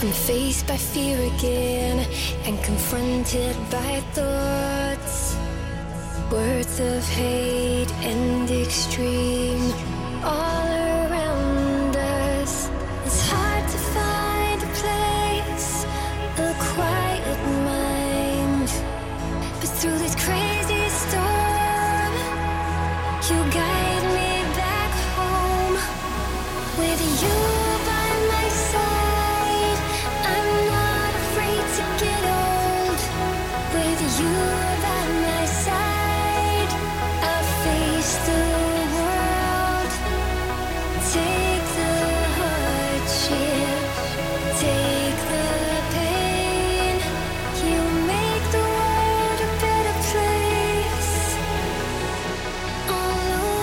I'm faced by fear again and confronted by thoughts, words of hate and extreme all around us. It's hard to find a place, a quiet mind, but through this crazy storm you guide me back home. With you by my side, I'm not afraid to get old. With you by my side, I'll face the world. Take the hardship, take the pain, you make the world a better place. All over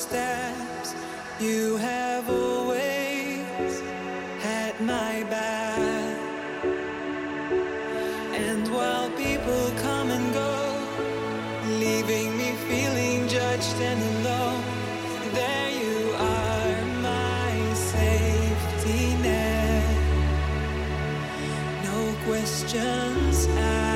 footsteps. You have always had my back. And while people come and go, leaving me feeling judged and alone, there you are, my safety net. No questions asked.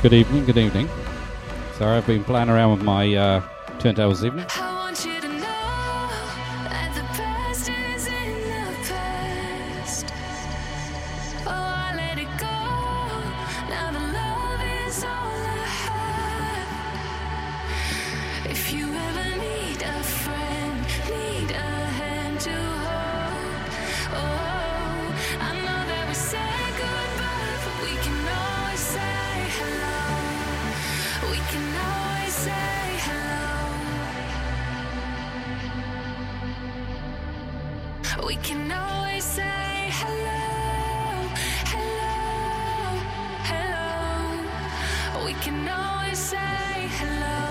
Good evening, good evening. Sorry, I've been playing around with my turntables this evening. I want you to know that the past is in the past. Oh, I let it go. Now the love is all I have. If you ever need a friend, need a hand to hold. Oh, I know that we said goodbye, but we can always say hello. We can always say hello. We can always say hello, hello, hello. We can always say hello.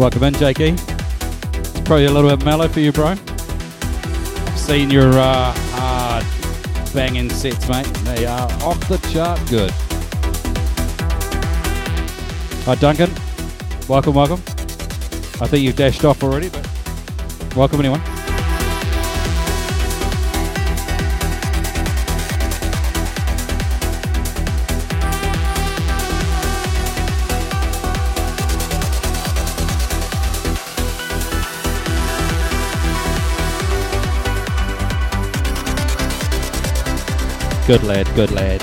Welcome in, J.K. It's probably a little bit mellow for you, bro. I've seen your hard banging sets, mate. They are off the chart good. Hi, Duncan. Welcome. I think you've dashed off already, but welcome anyone. Good lad.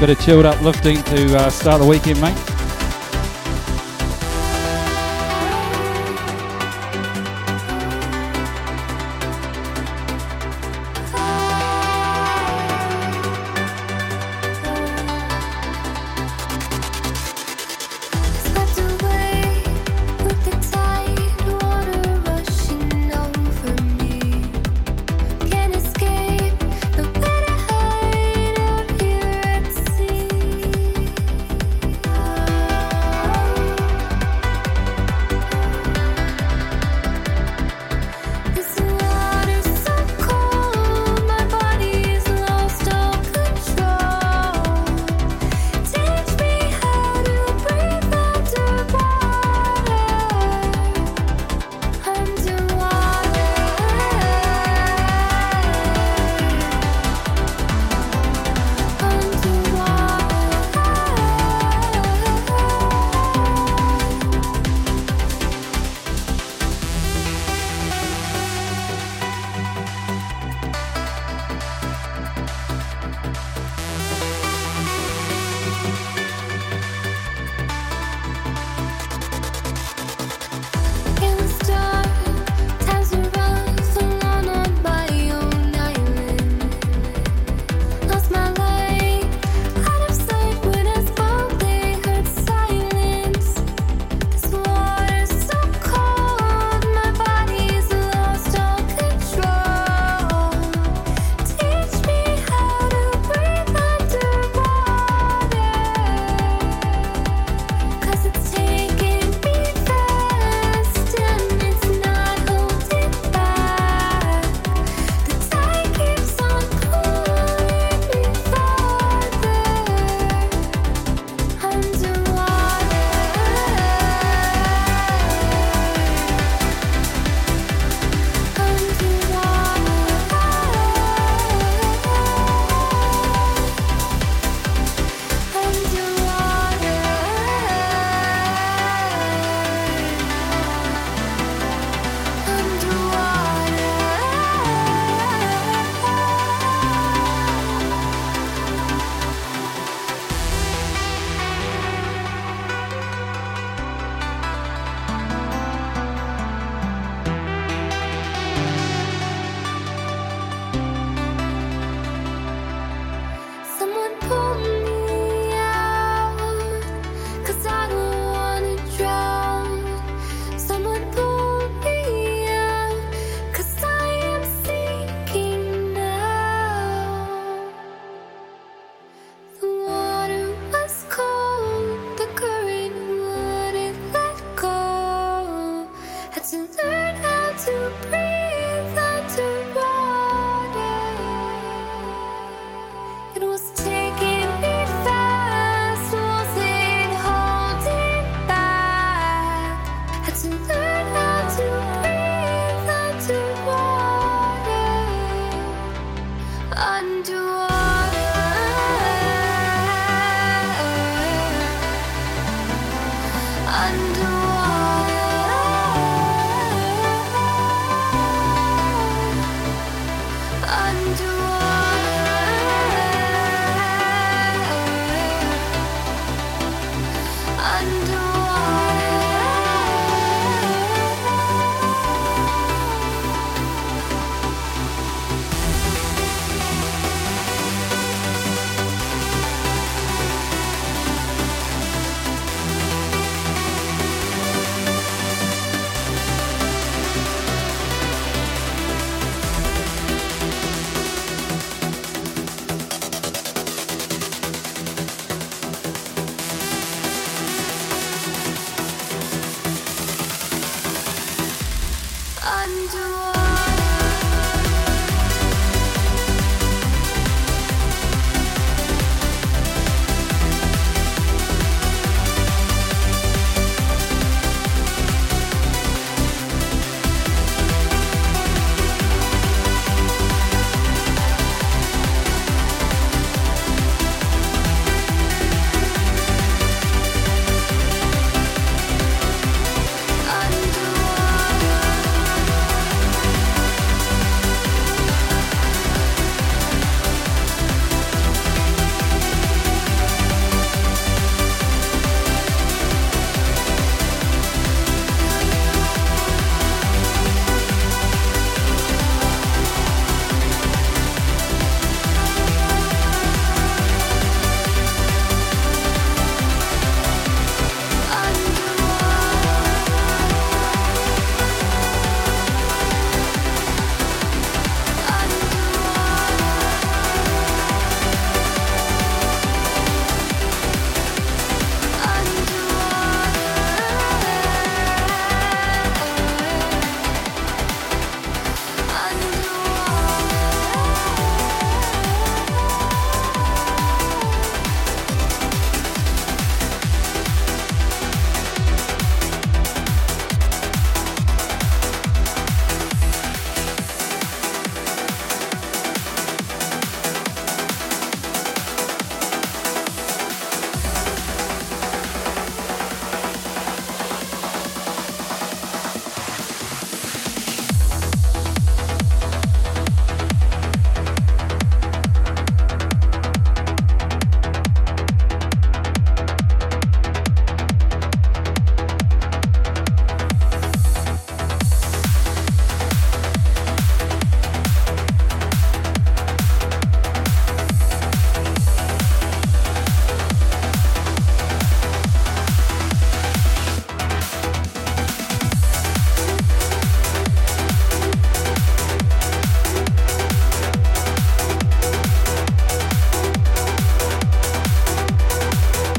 Bit of chilled uplifting to start the weekend, mate.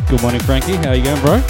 Good morning, Frankie. How are you going, bro?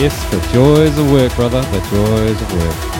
Yes, the joys of work, brother, the joys of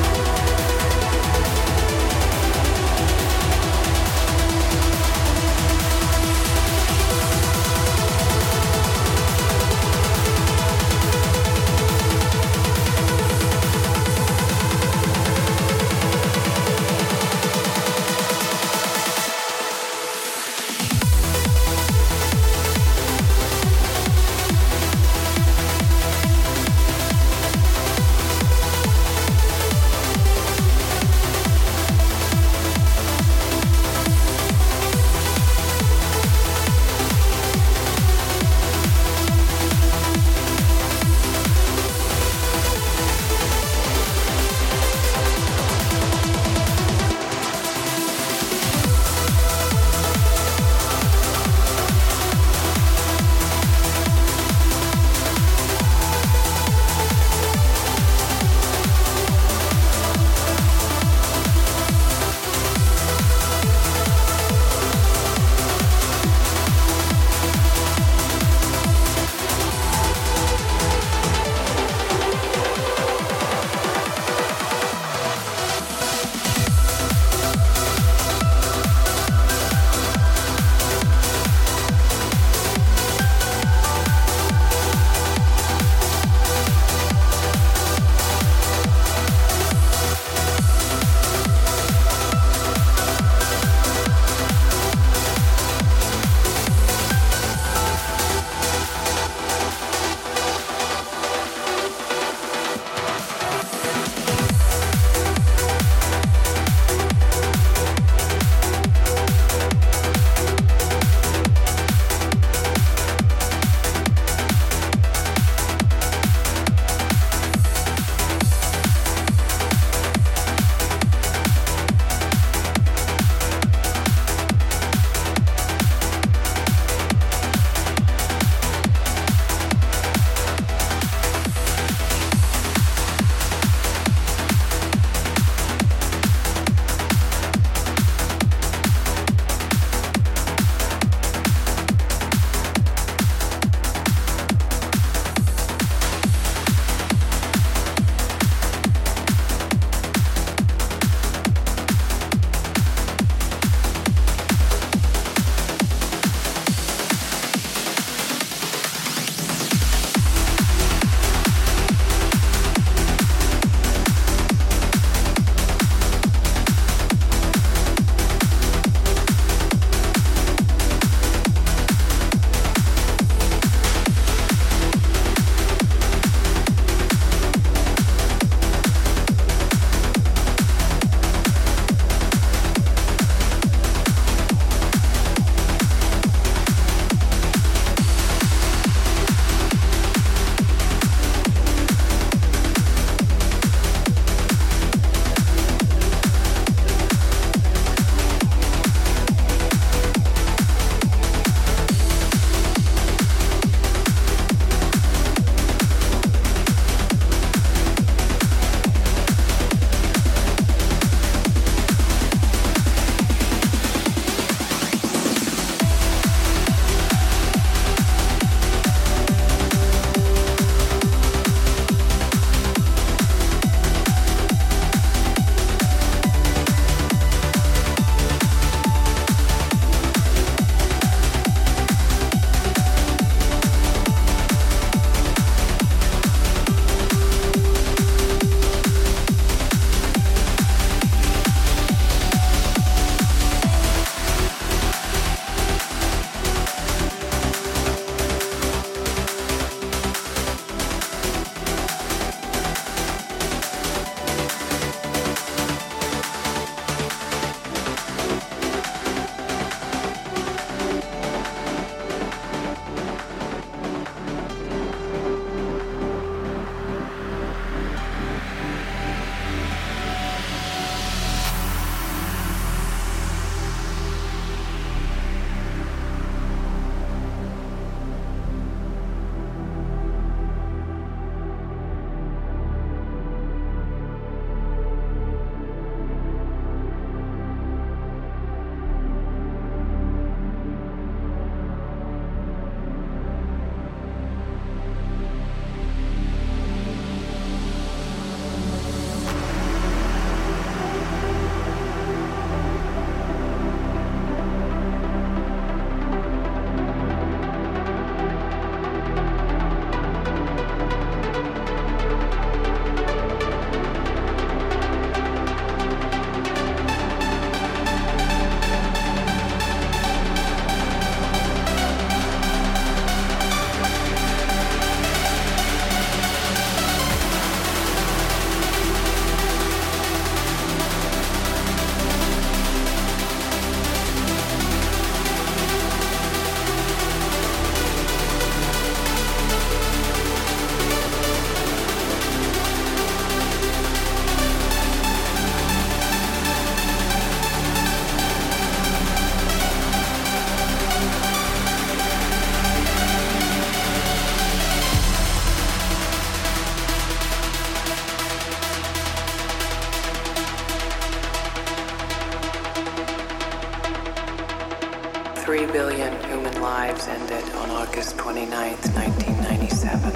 lives ended on August 29th, 1997.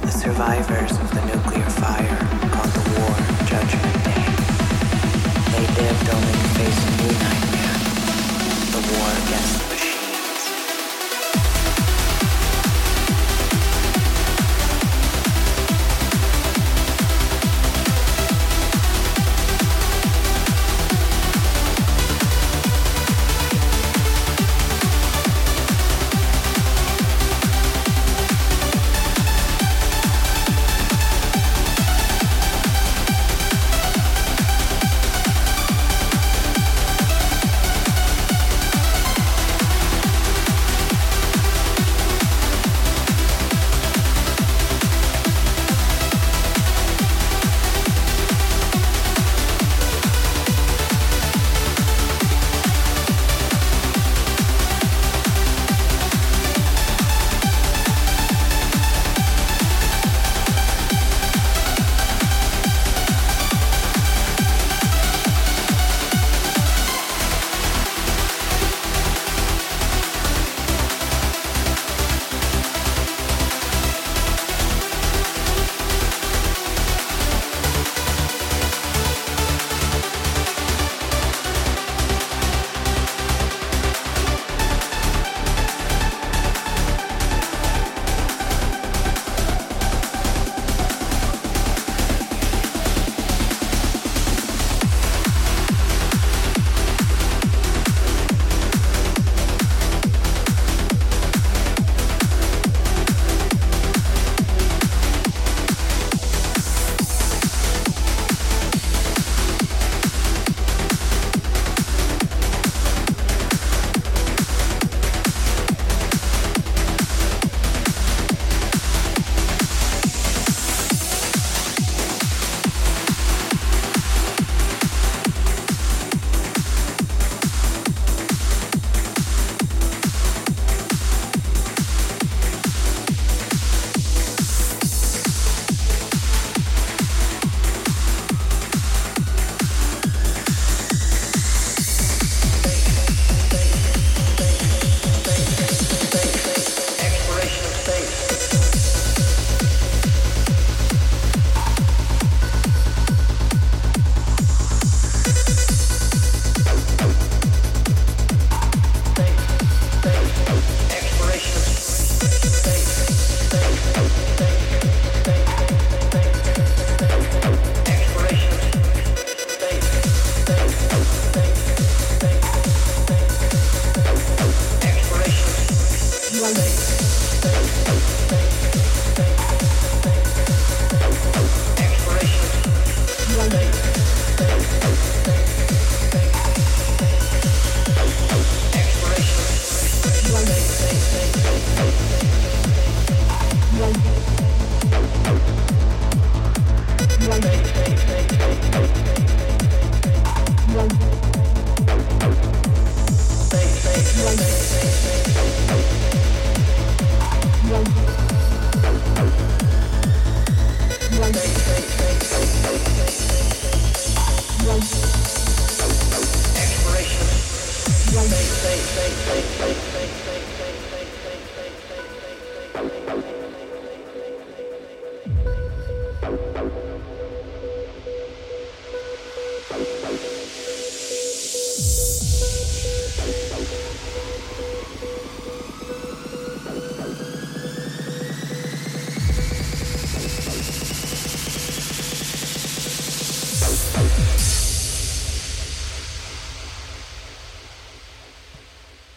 The survivors of the nuclear fire called the war Judgment Day. They lived only to face a new nightmare, the war against the machines.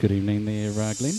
Good evening there, Glenn.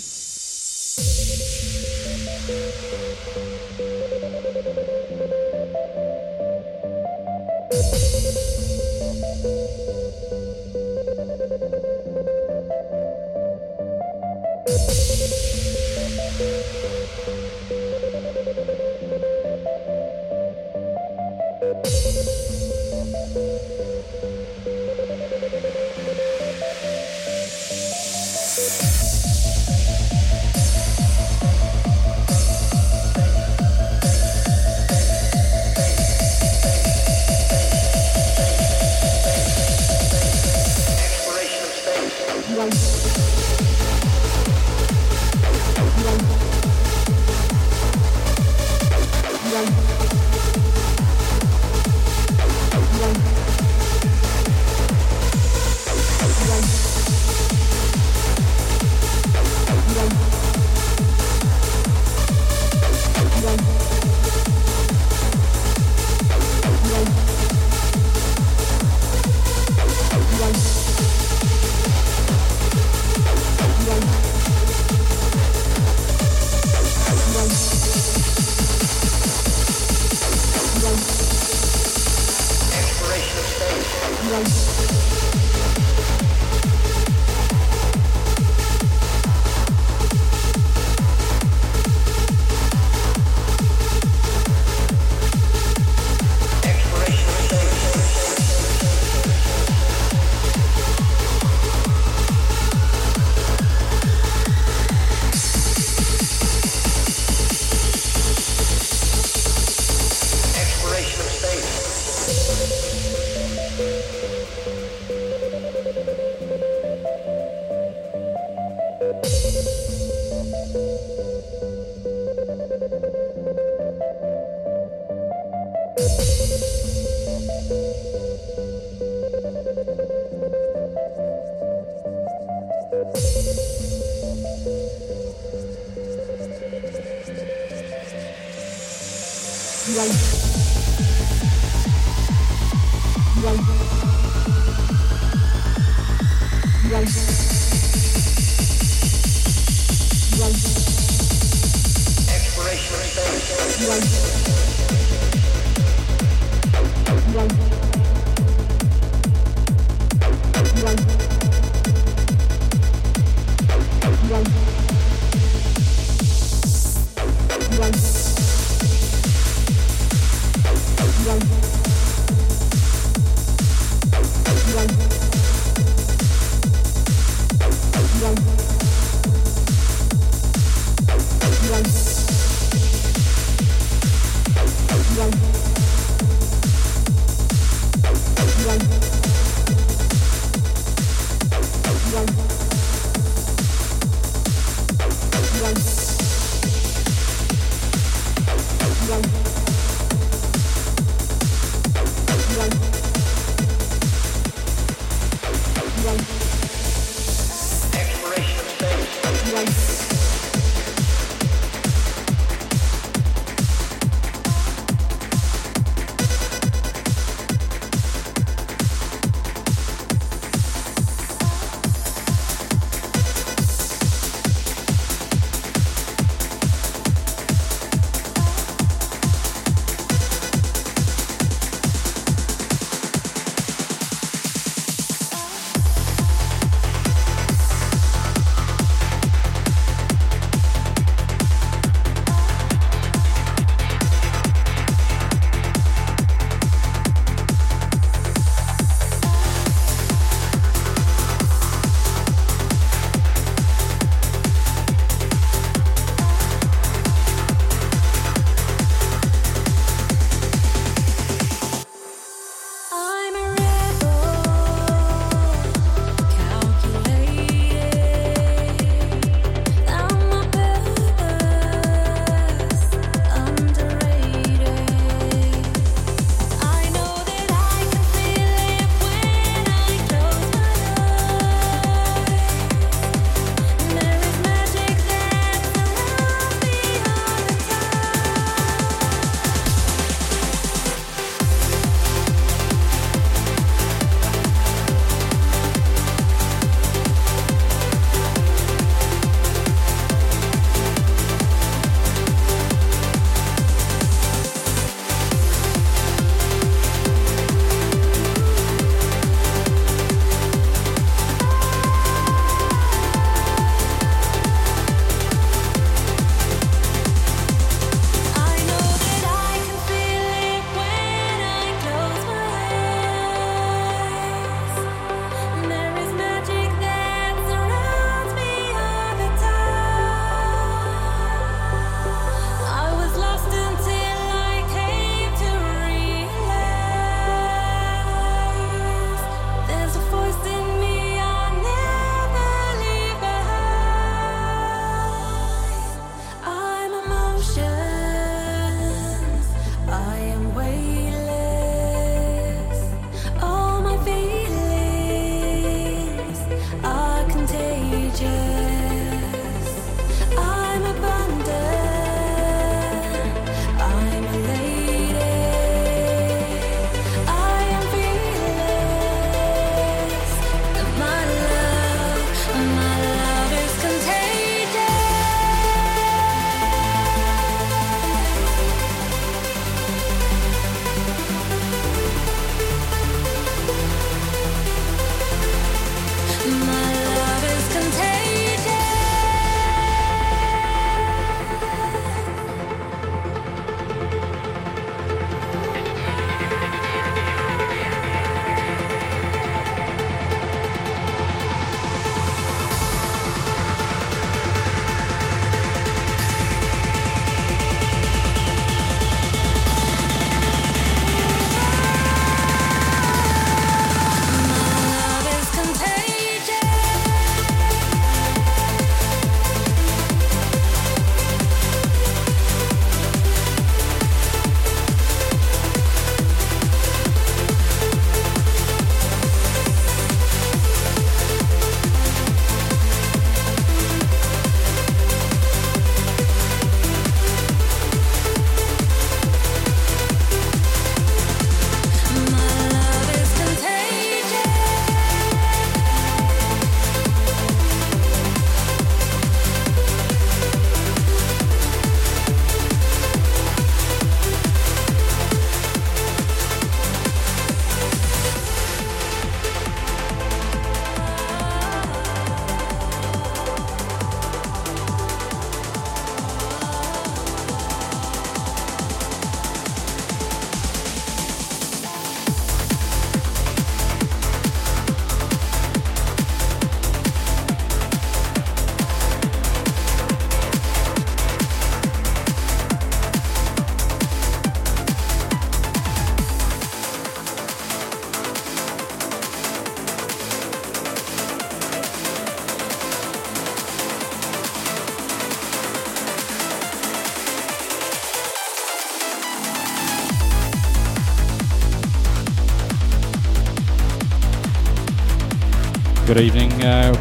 good evening,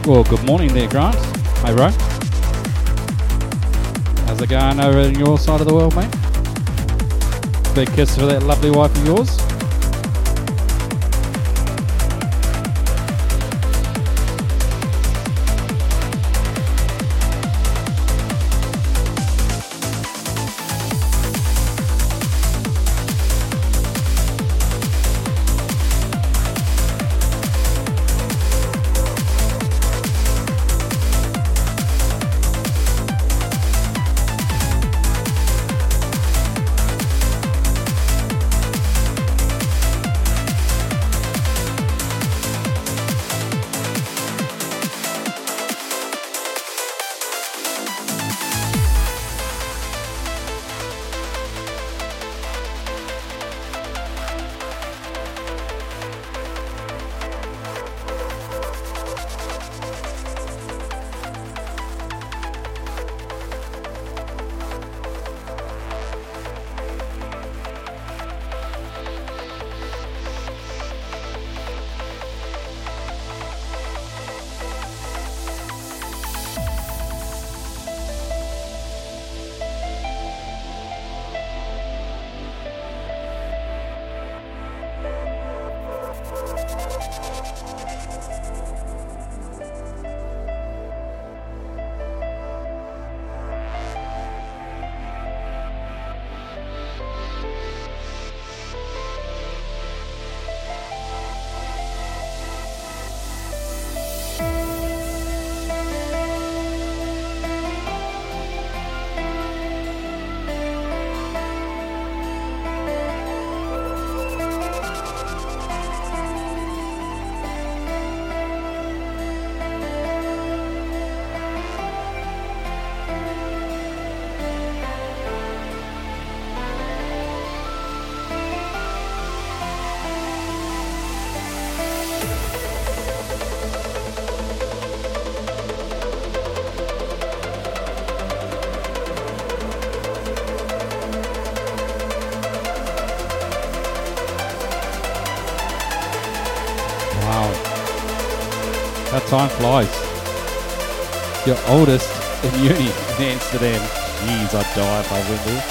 well, good morning there, Grant. Hey, bro. How's it going over in your side of the world, mate? Big kiss for that lovely wife of yours. Time flies. Your oldest in uni in Amsterdam. Jeez, I'd die if I went there.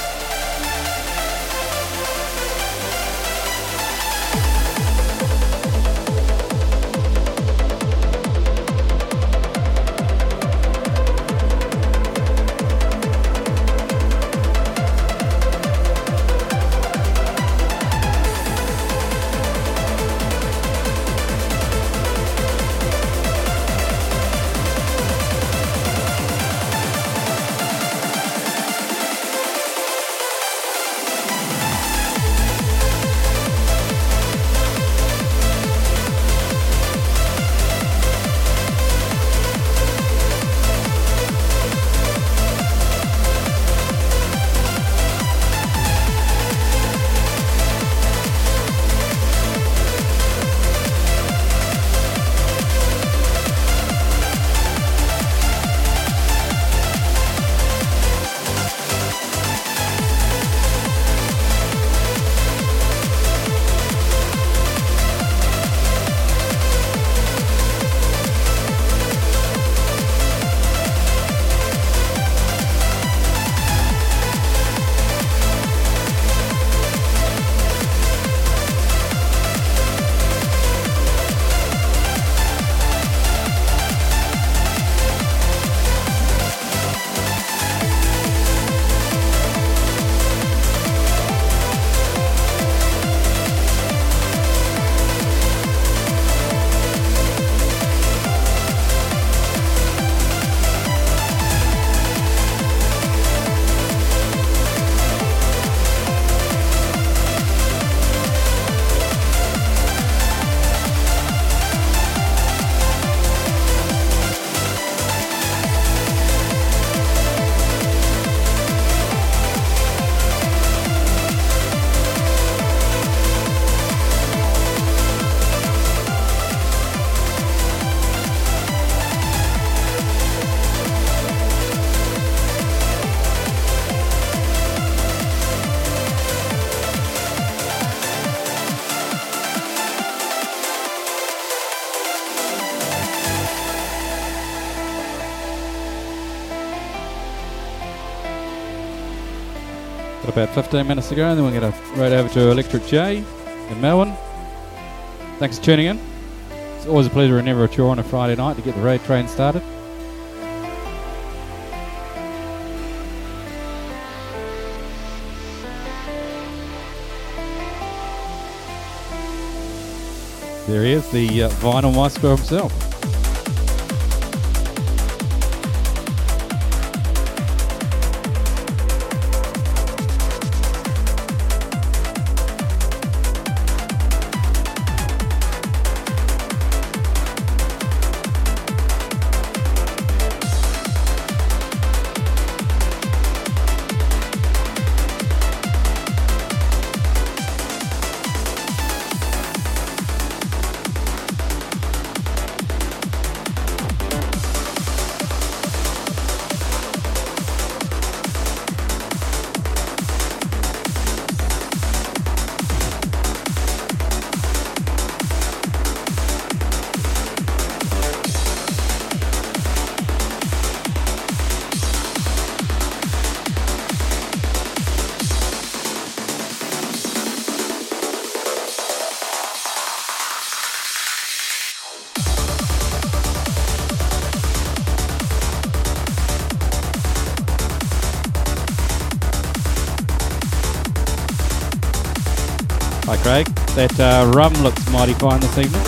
Got about 15 minutes to go, and then we're going to ride over to Electric J in Melbourne. Thanks for tuning in. It's always a pleasure and never a chore on a Friday night to get the road train started. There he is, the vinyl maestro himself. Hi Craig, that rum looks mighty fine this evening.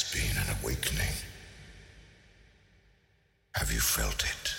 has been an awakening. Have you felt it?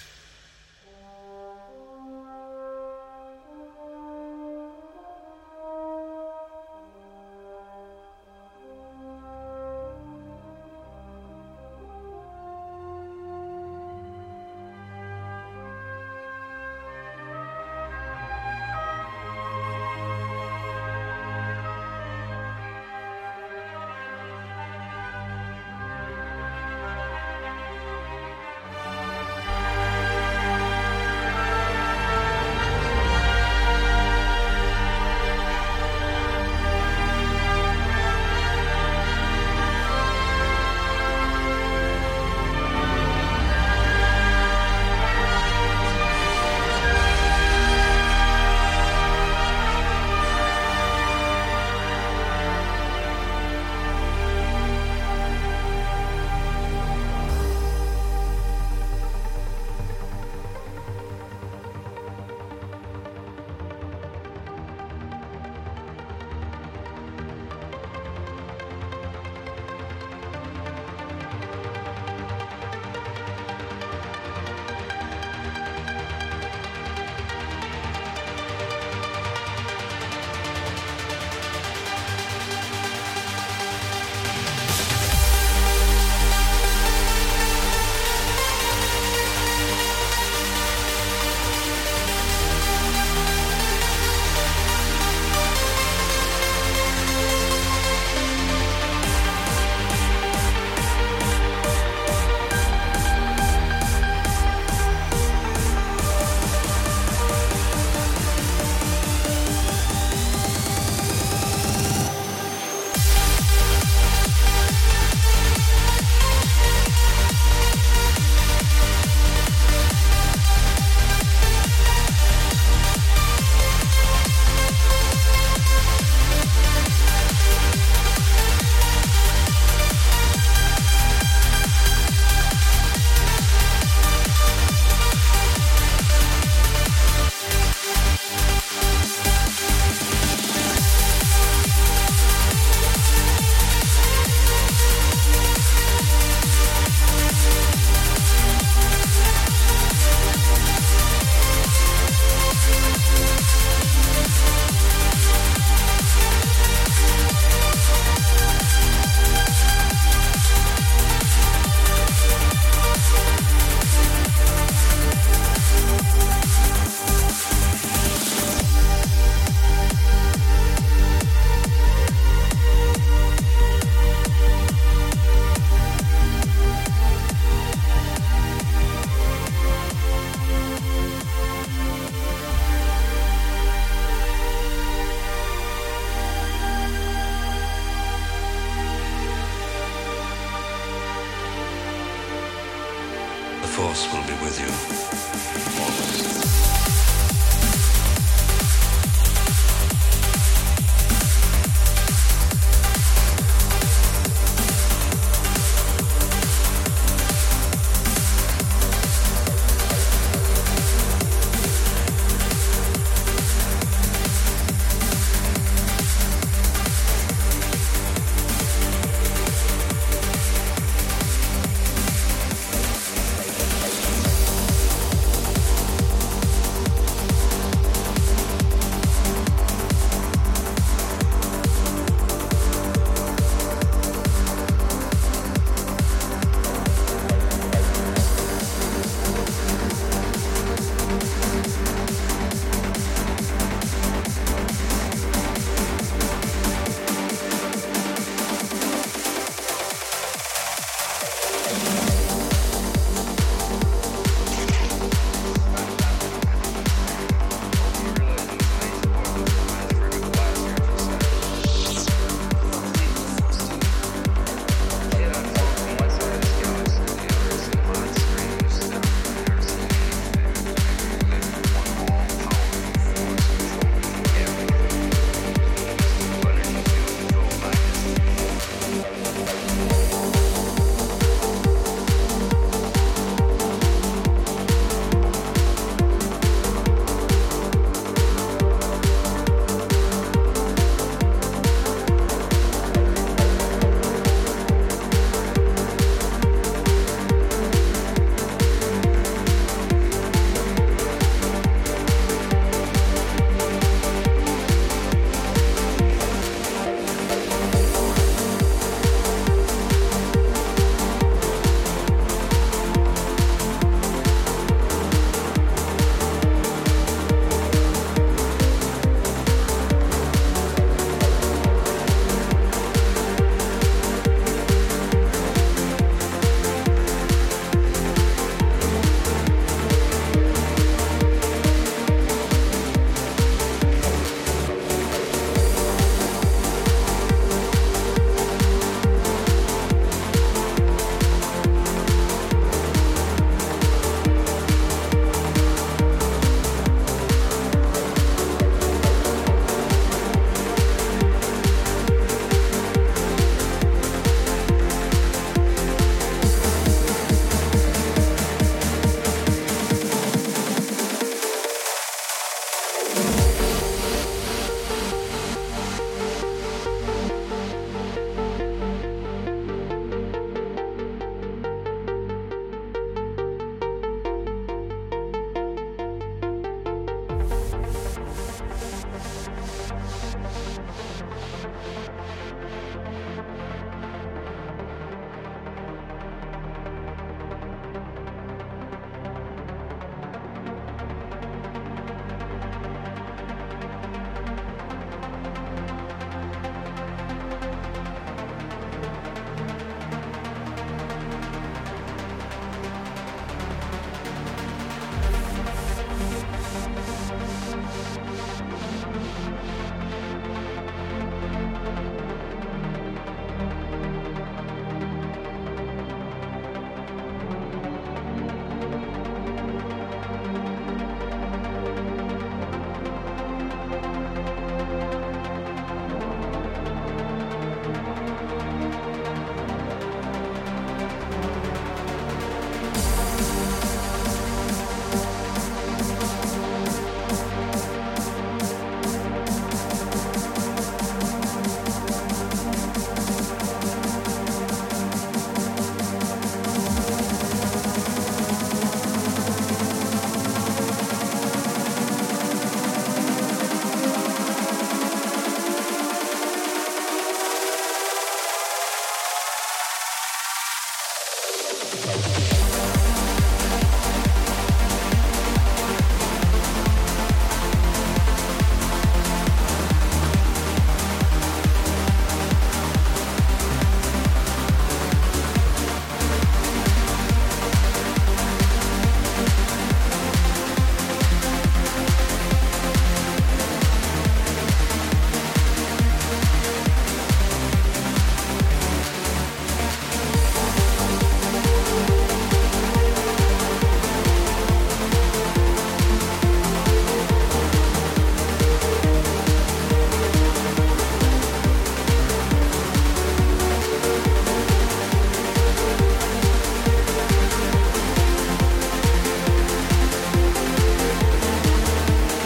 The Force will be with you always.